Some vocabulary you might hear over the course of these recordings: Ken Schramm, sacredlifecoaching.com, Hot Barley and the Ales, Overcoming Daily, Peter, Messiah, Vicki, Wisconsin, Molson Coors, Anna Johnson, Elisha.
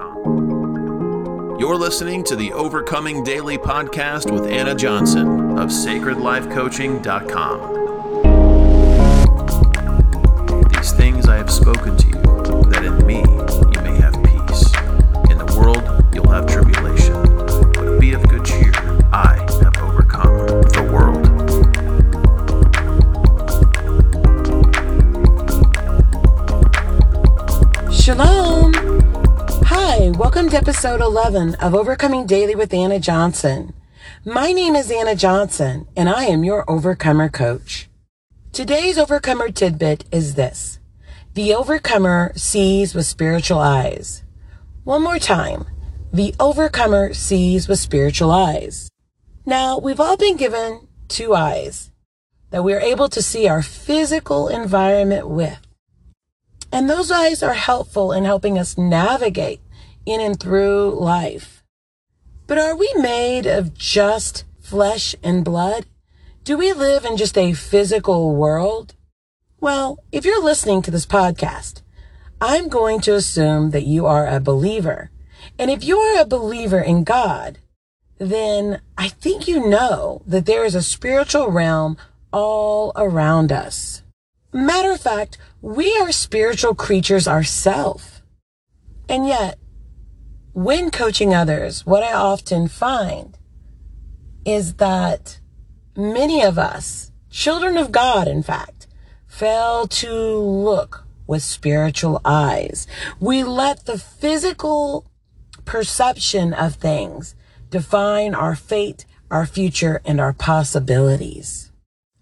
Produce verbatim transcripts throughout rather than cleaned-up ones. sacred life coaching dot com. You're listening to the Overcoming Daily podcast with Anna Johnson of sacred life coaching dot com. These things I have spoken to you, that in me you may have peace. In the world you'll have tribulation, but be of good cheer. I have overcome the world. Shalom! Hi, welcome to episode eleven of Overcoming Daily with Anna Johnson. My name is Anna Johnson, and I am your Overcomer Coach. Today's Overcomer tidbit is this: the Overcomer sees with spiritual eyes. One more time, the Overcomer sees with spiritual eyes. Now, we've all been given two eyes that we are able to see our physical environment with. And those eyes are helpful in helping us navigate in and through life. But are we made of just flesh and blood? Do we live in just a physical world? Well, if you're listening to this podcast, I'm going to assume that you are a believer. And if you are a believer in God, then I think you know that there is a spiritual realm all around us. Matter of fact, we are spiritual creatures ourselves. And yet, when coaching others, what I often find is that many of us, children of God, in fact, fail to look with spiritual eyes. We let the physical perception of things define our fate, our future, and our possibilities.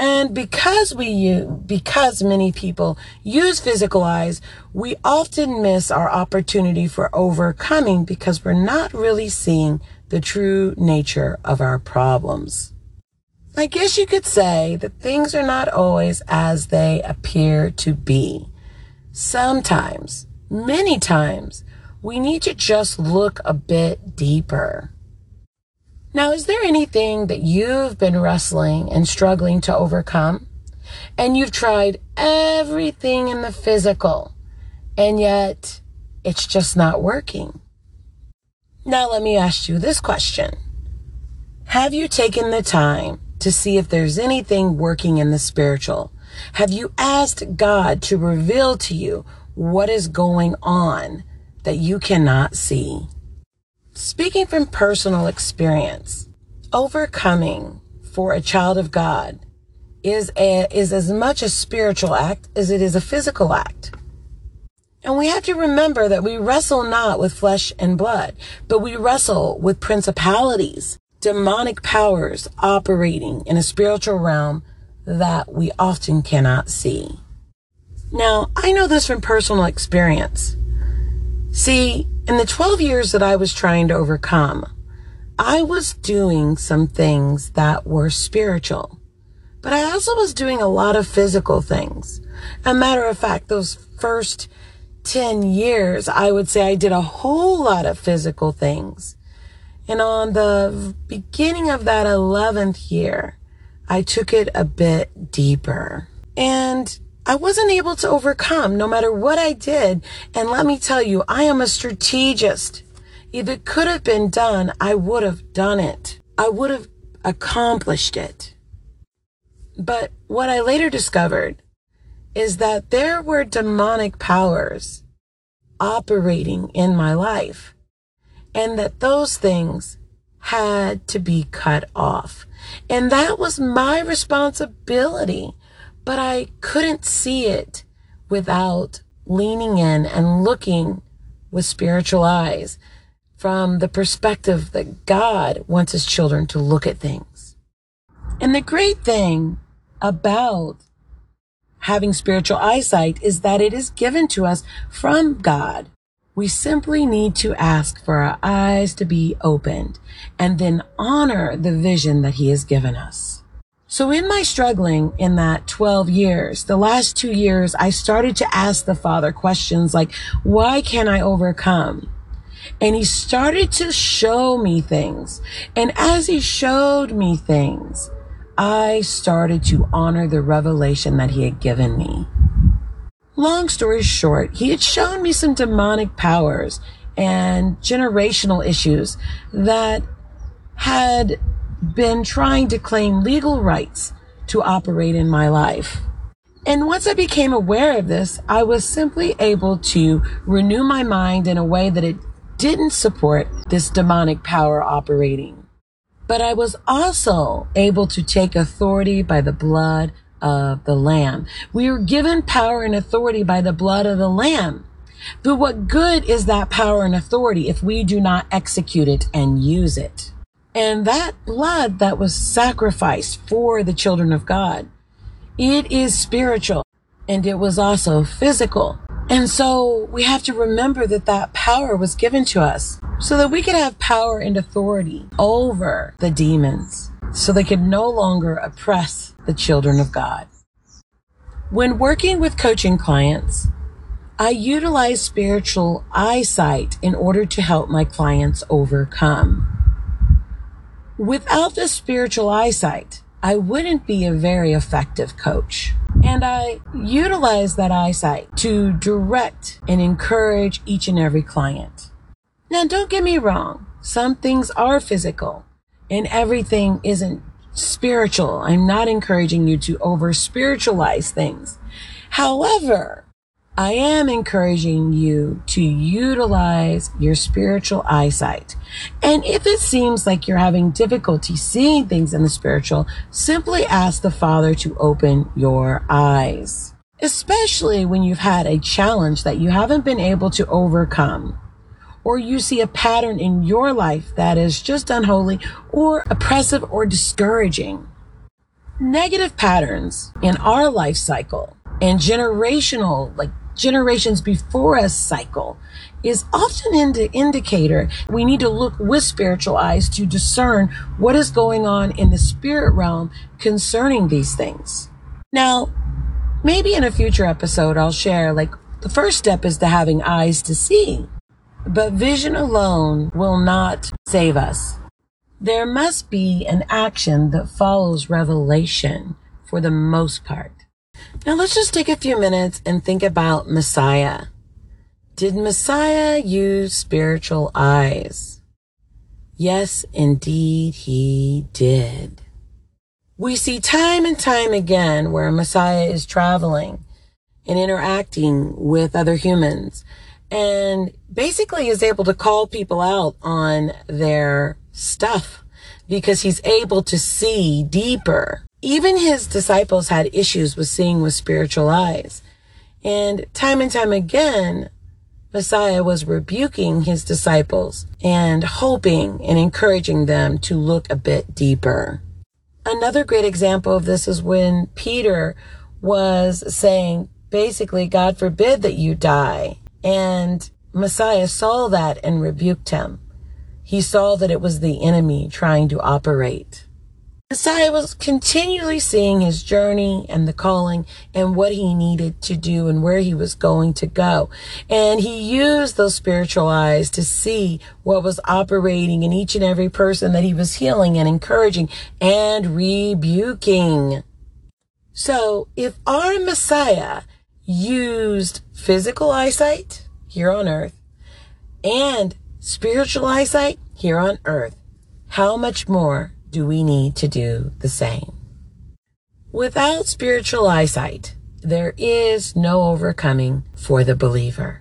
And because we use, because many people use physical eyes, we often miss our opportunity for overcoming because we're not really seeing the true nature of our problems. I guess you could say that things are not always as they appear to be. Sometimes, many times, we need to just look a bit deeper. Now, is there anything that you've been wrestling and struggling to overcome? And you've tried everything in the physical, and yet it's just not working. Now, let me ask you this question. Have you taken the time to see if there's anything working in the spiritual? Have you asked God to reveal to you what is going on that you cannot see? Speaking from personal experience, overcoming for a child of God is a, is as much a spiritual act as it is a physical act. And we have to remember that we wrestle not with flesh and blood, but we wrestle with principalities, demonic powers operating in a spiritual realm that we often cannot see. Now, I know this from personal experience. See, in the twelve years that I was trying to overcome, I was doing some things that were spiritual, but I also was doing a lot of physical things. A matter of fact, those first ten years, I would say I did a whole lot of physical things. And on the beginning of that eleventh year, I took it a bit deeper, and I wasn't able to overcome no matter what I did. And let me tell you, I am a strategist. If it could have been done, I would have done it. I would have accomplished it. But what I later discovered is that there were demonic powers operating in my life, and that those things had to be cut off. And that was my responsibility. But I couldn't see it without leaning in and looking with spiritual eyes from the perspective that God wants his children to look at things. And the great thing about having spiritual eyesight is that it is given to us from God. We simply need to ask for our eyes to be opened and then honor the vision that he has given us. So in my struggling in that twelve years, the last two years, I started to ask the Father questions like, why can't I overcome? And he started to show me things. And as he showed me things, I started to honor the revelation that he had given me. Long story short, he had shown me some demonic powers and generational issues that had been trying to claim legal rights to operate in my life. And once I became aware of this, I was simply able to renew my mind in a way that it didn't support this demonic power operating. But I was also able to take authority by the blood of the Lamb. We are given power and authority by the blood of the Lamb. But what good is that power and authority if we do not execute it and use it? And that blood that was sacrificed for the children of God, it is spiritual and it was also physical. And so we have to remember that that power was given to us so that we could have power and authority over the demons, so they could no longer oppress the children of God. When working with coaching clients, I utilize spiritual eyesight in order to help my clients overcome. Without the spiritual eyesight, I wouldn't be a very effective coach. And I utilize that eyesight to direct and encourage each and every client. Now, don't get me wrong. Some things are physical and everything isn't spiritual. I'm not encouraging you to over spiritualize things. However, I am encouraging you to utilize your spiritual eyesight. And if it seems like you're having difficulty seeing things in the spiritual, simply ask the Father to open your eyes, especially when you've had a challenge that you haven't been able to overcome, or you see a pattern in your life that is just unholy or oppressive or discouraging. Negative patterns in our life cycle and generational, like generations before us cycle, is often an indicator. We need to look with spiritual eyes to discern what is going on in the spirit realm concerning these things. Now, maybe in a future episode, I'll share, like, the first step is to having eyes to see, but vision alone will not save us. There must be an action that follows revelation for the most part. Now let's just take a few minutes and think about Messiah. Did Messiah use spiritual eyes? Yes, indeed he did. We see time and time again where Messiah is traveling and interacting with other humans and basically is able to call people out on their stuff because he's able to see deeper. Even his disciples had issues with seeing with spiritual eyes. And time and time again, Messiah was rebuking his disciples and hoping and encouraging them to look a bit deeper. Another great example of this is when Peter was saying, basically, God forbid that you die. And Messiah saw that and rebuked him. He saw that it was the enemy trying to operate. Messiah was continually seeing his journey and the calling and what he needed to do and where he was going to go. And he used those spiritual eyes to see what was operating in each and every person that he was healing and encouraging and rebuking. So if our Messiah used physical eyesight here on earth and spiritual eyesight here on earth, how much more do we need to do the same? Without spiritual eyesight, there is no overcoming for the believer.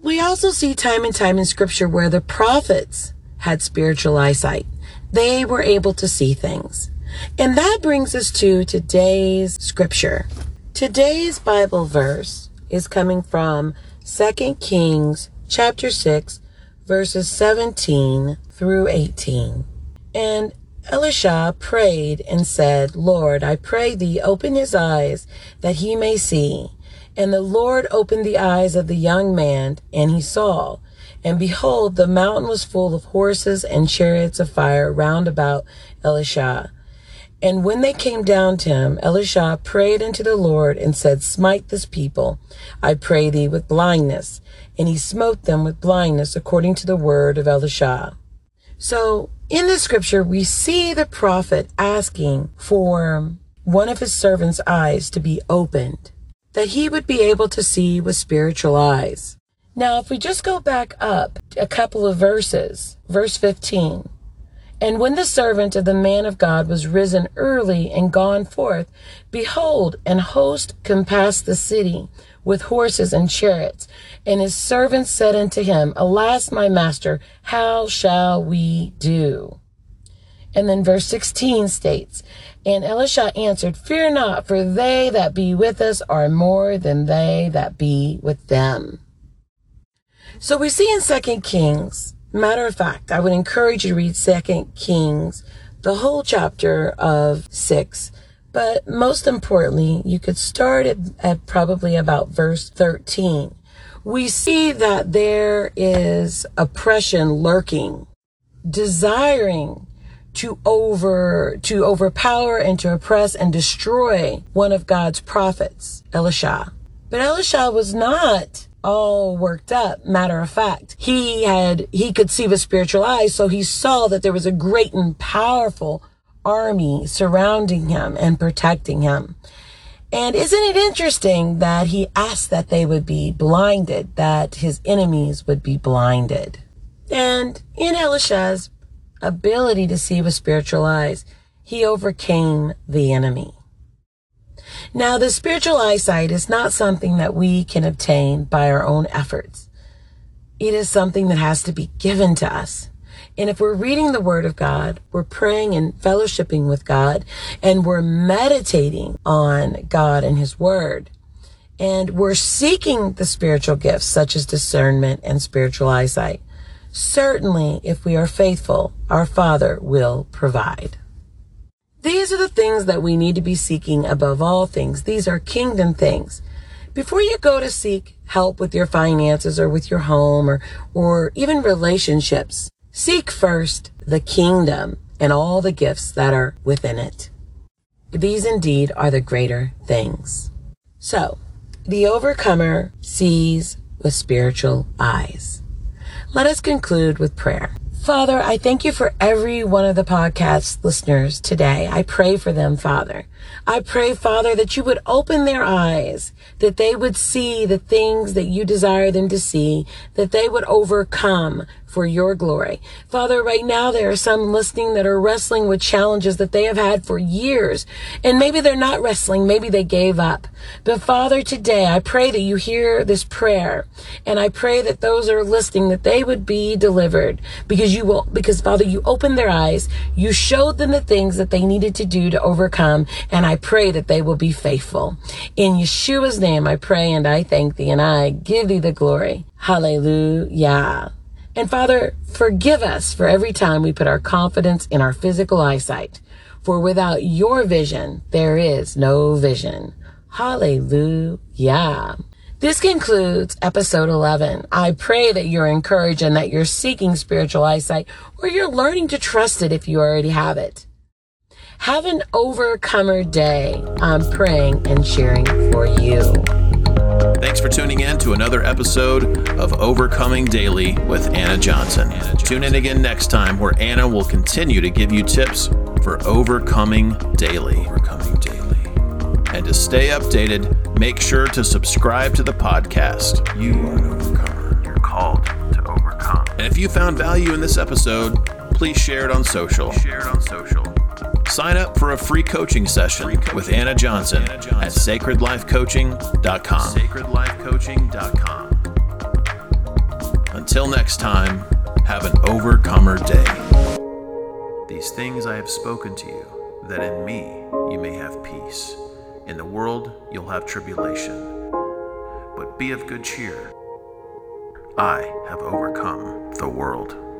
We also see time and time in scripture where the prophets had spiritual eyesight. They were able to see things. And that brings us to today's scripture. Today's Bible verse is coming from Second Kings chapter six, verses seventeen through eighteen. And Elisha prayed and said, Lord, I pray thee, open his eyes that he may see. And the Lord opened the eyes of the young man, and he saw. And behold, the mountain was full of horses and chariots of fire round about Elisha. And when they came down to him, Elisha prayed unto the Lord and said, smite this people, I pray thee, with blindness. And he smote them with blindness according to the word of Elisha. So in this scripture, we see the prophet asking for one of his servant's eyes to be opened, that he would be able to see with spiritual eyes. Now, if we just go back up a couple of verses, verse fifteen, and when the servant of the man of God was risen early and gone forth, behold, an host compassed the city with horses and chariots. And his servants said unto him, Alas, my master, how shall we do? And then verse sixteen states, And Elisha answered, Fear not, for they that be with us are more than they that be with them. So we see in Second Kings, matter of fact, I would encourage you to read Second Kings, the whole chapter of six. But most importantly, you could start at, at probably about verse thirteen. We see that there is oppression lurking, desiring to over, to overpower and to oppress and destroy one of God's prophets, Elisha. But Elisha was not all worked up. Matter of fact, he had, he could see with spiritual eyes. So he saw that there was a great and powerful army surrounding him and protecting him. And isn't it interesting that he asked that they would be blinded, that his enemies would be blinded? And in Elisha's ability to see with spiritual eyes, he overcame the enemy. Now, the spiritual eyesight is not something that we can obtain by our own efforts. It is something that has to be given to us. And if we're reading the Word of God, we're praying and fellowshipping with God, and we're meditating on God and His Word, and we're seeking the spiritual gifts such as discernment and spiritual eyesight, certainly, if we are faithful, our Father will provide. These are the things that we need to be seeking above all things. These are kingdom things. Before you go to seek help with your finances or with your home or, or even relationships, seek first the kingdom and all the gifts that are within it. These indeed are the greater things. So, the overcomer sees with spiritual eyes. Let us conclude with prayer. Father, I thank you for every one of the podcast listeners today. I pray for them, Father. I pray, Father, that you would open their eyes, that they would see the things that you desire them to see, that they would overcome for your glory. Father, right now there are some listening that are wrestling with challenges that they have had for years, and maybe they're not wrestling, maybe they gave up. But Father, today I pray that you hear this prayer, and I pray that those that are listening, that they would be delivered, because you will, because Father, you opened their eyes, you showed them the things that they needed to do to overcome, and I pray that they will be faithful. In Yeshua's name I pray and I thank thee, and I give thee the glory. Hallelujah. And Father, forgive us for every time we put our confidence in our physical eyesight. For without your vision, there is no vision. Hallelujah. This concludes episode eleven. I pray that you're encouraged and that you're seeking spiritual eyesight, or you're learning to trust it if you already have it. Have an overcomer day. I'm praying and cheering for you. Thanks for tuning in to another episode of Overcoming Daily with Anna Johnson. Tune in again next time, where Anna will continue to give you tips for overcoming daily. Overcoming daily. And to stay updated, make sure to subscribe to the podcast. You are an overcomer. You're called to overcome. And if you found value in this episode, please share it on social. Share it on social. Sign up for a free coaching session free coaching with Anna Johnson, Anna Johnson at sacred life coaching dot com. sacred life coaching dot com. Until next time, have an overcomer day. These things I have spoken to you, that in me you may have peace. In the world you'll have tribulation. But be of good cheer. I have overcome the world.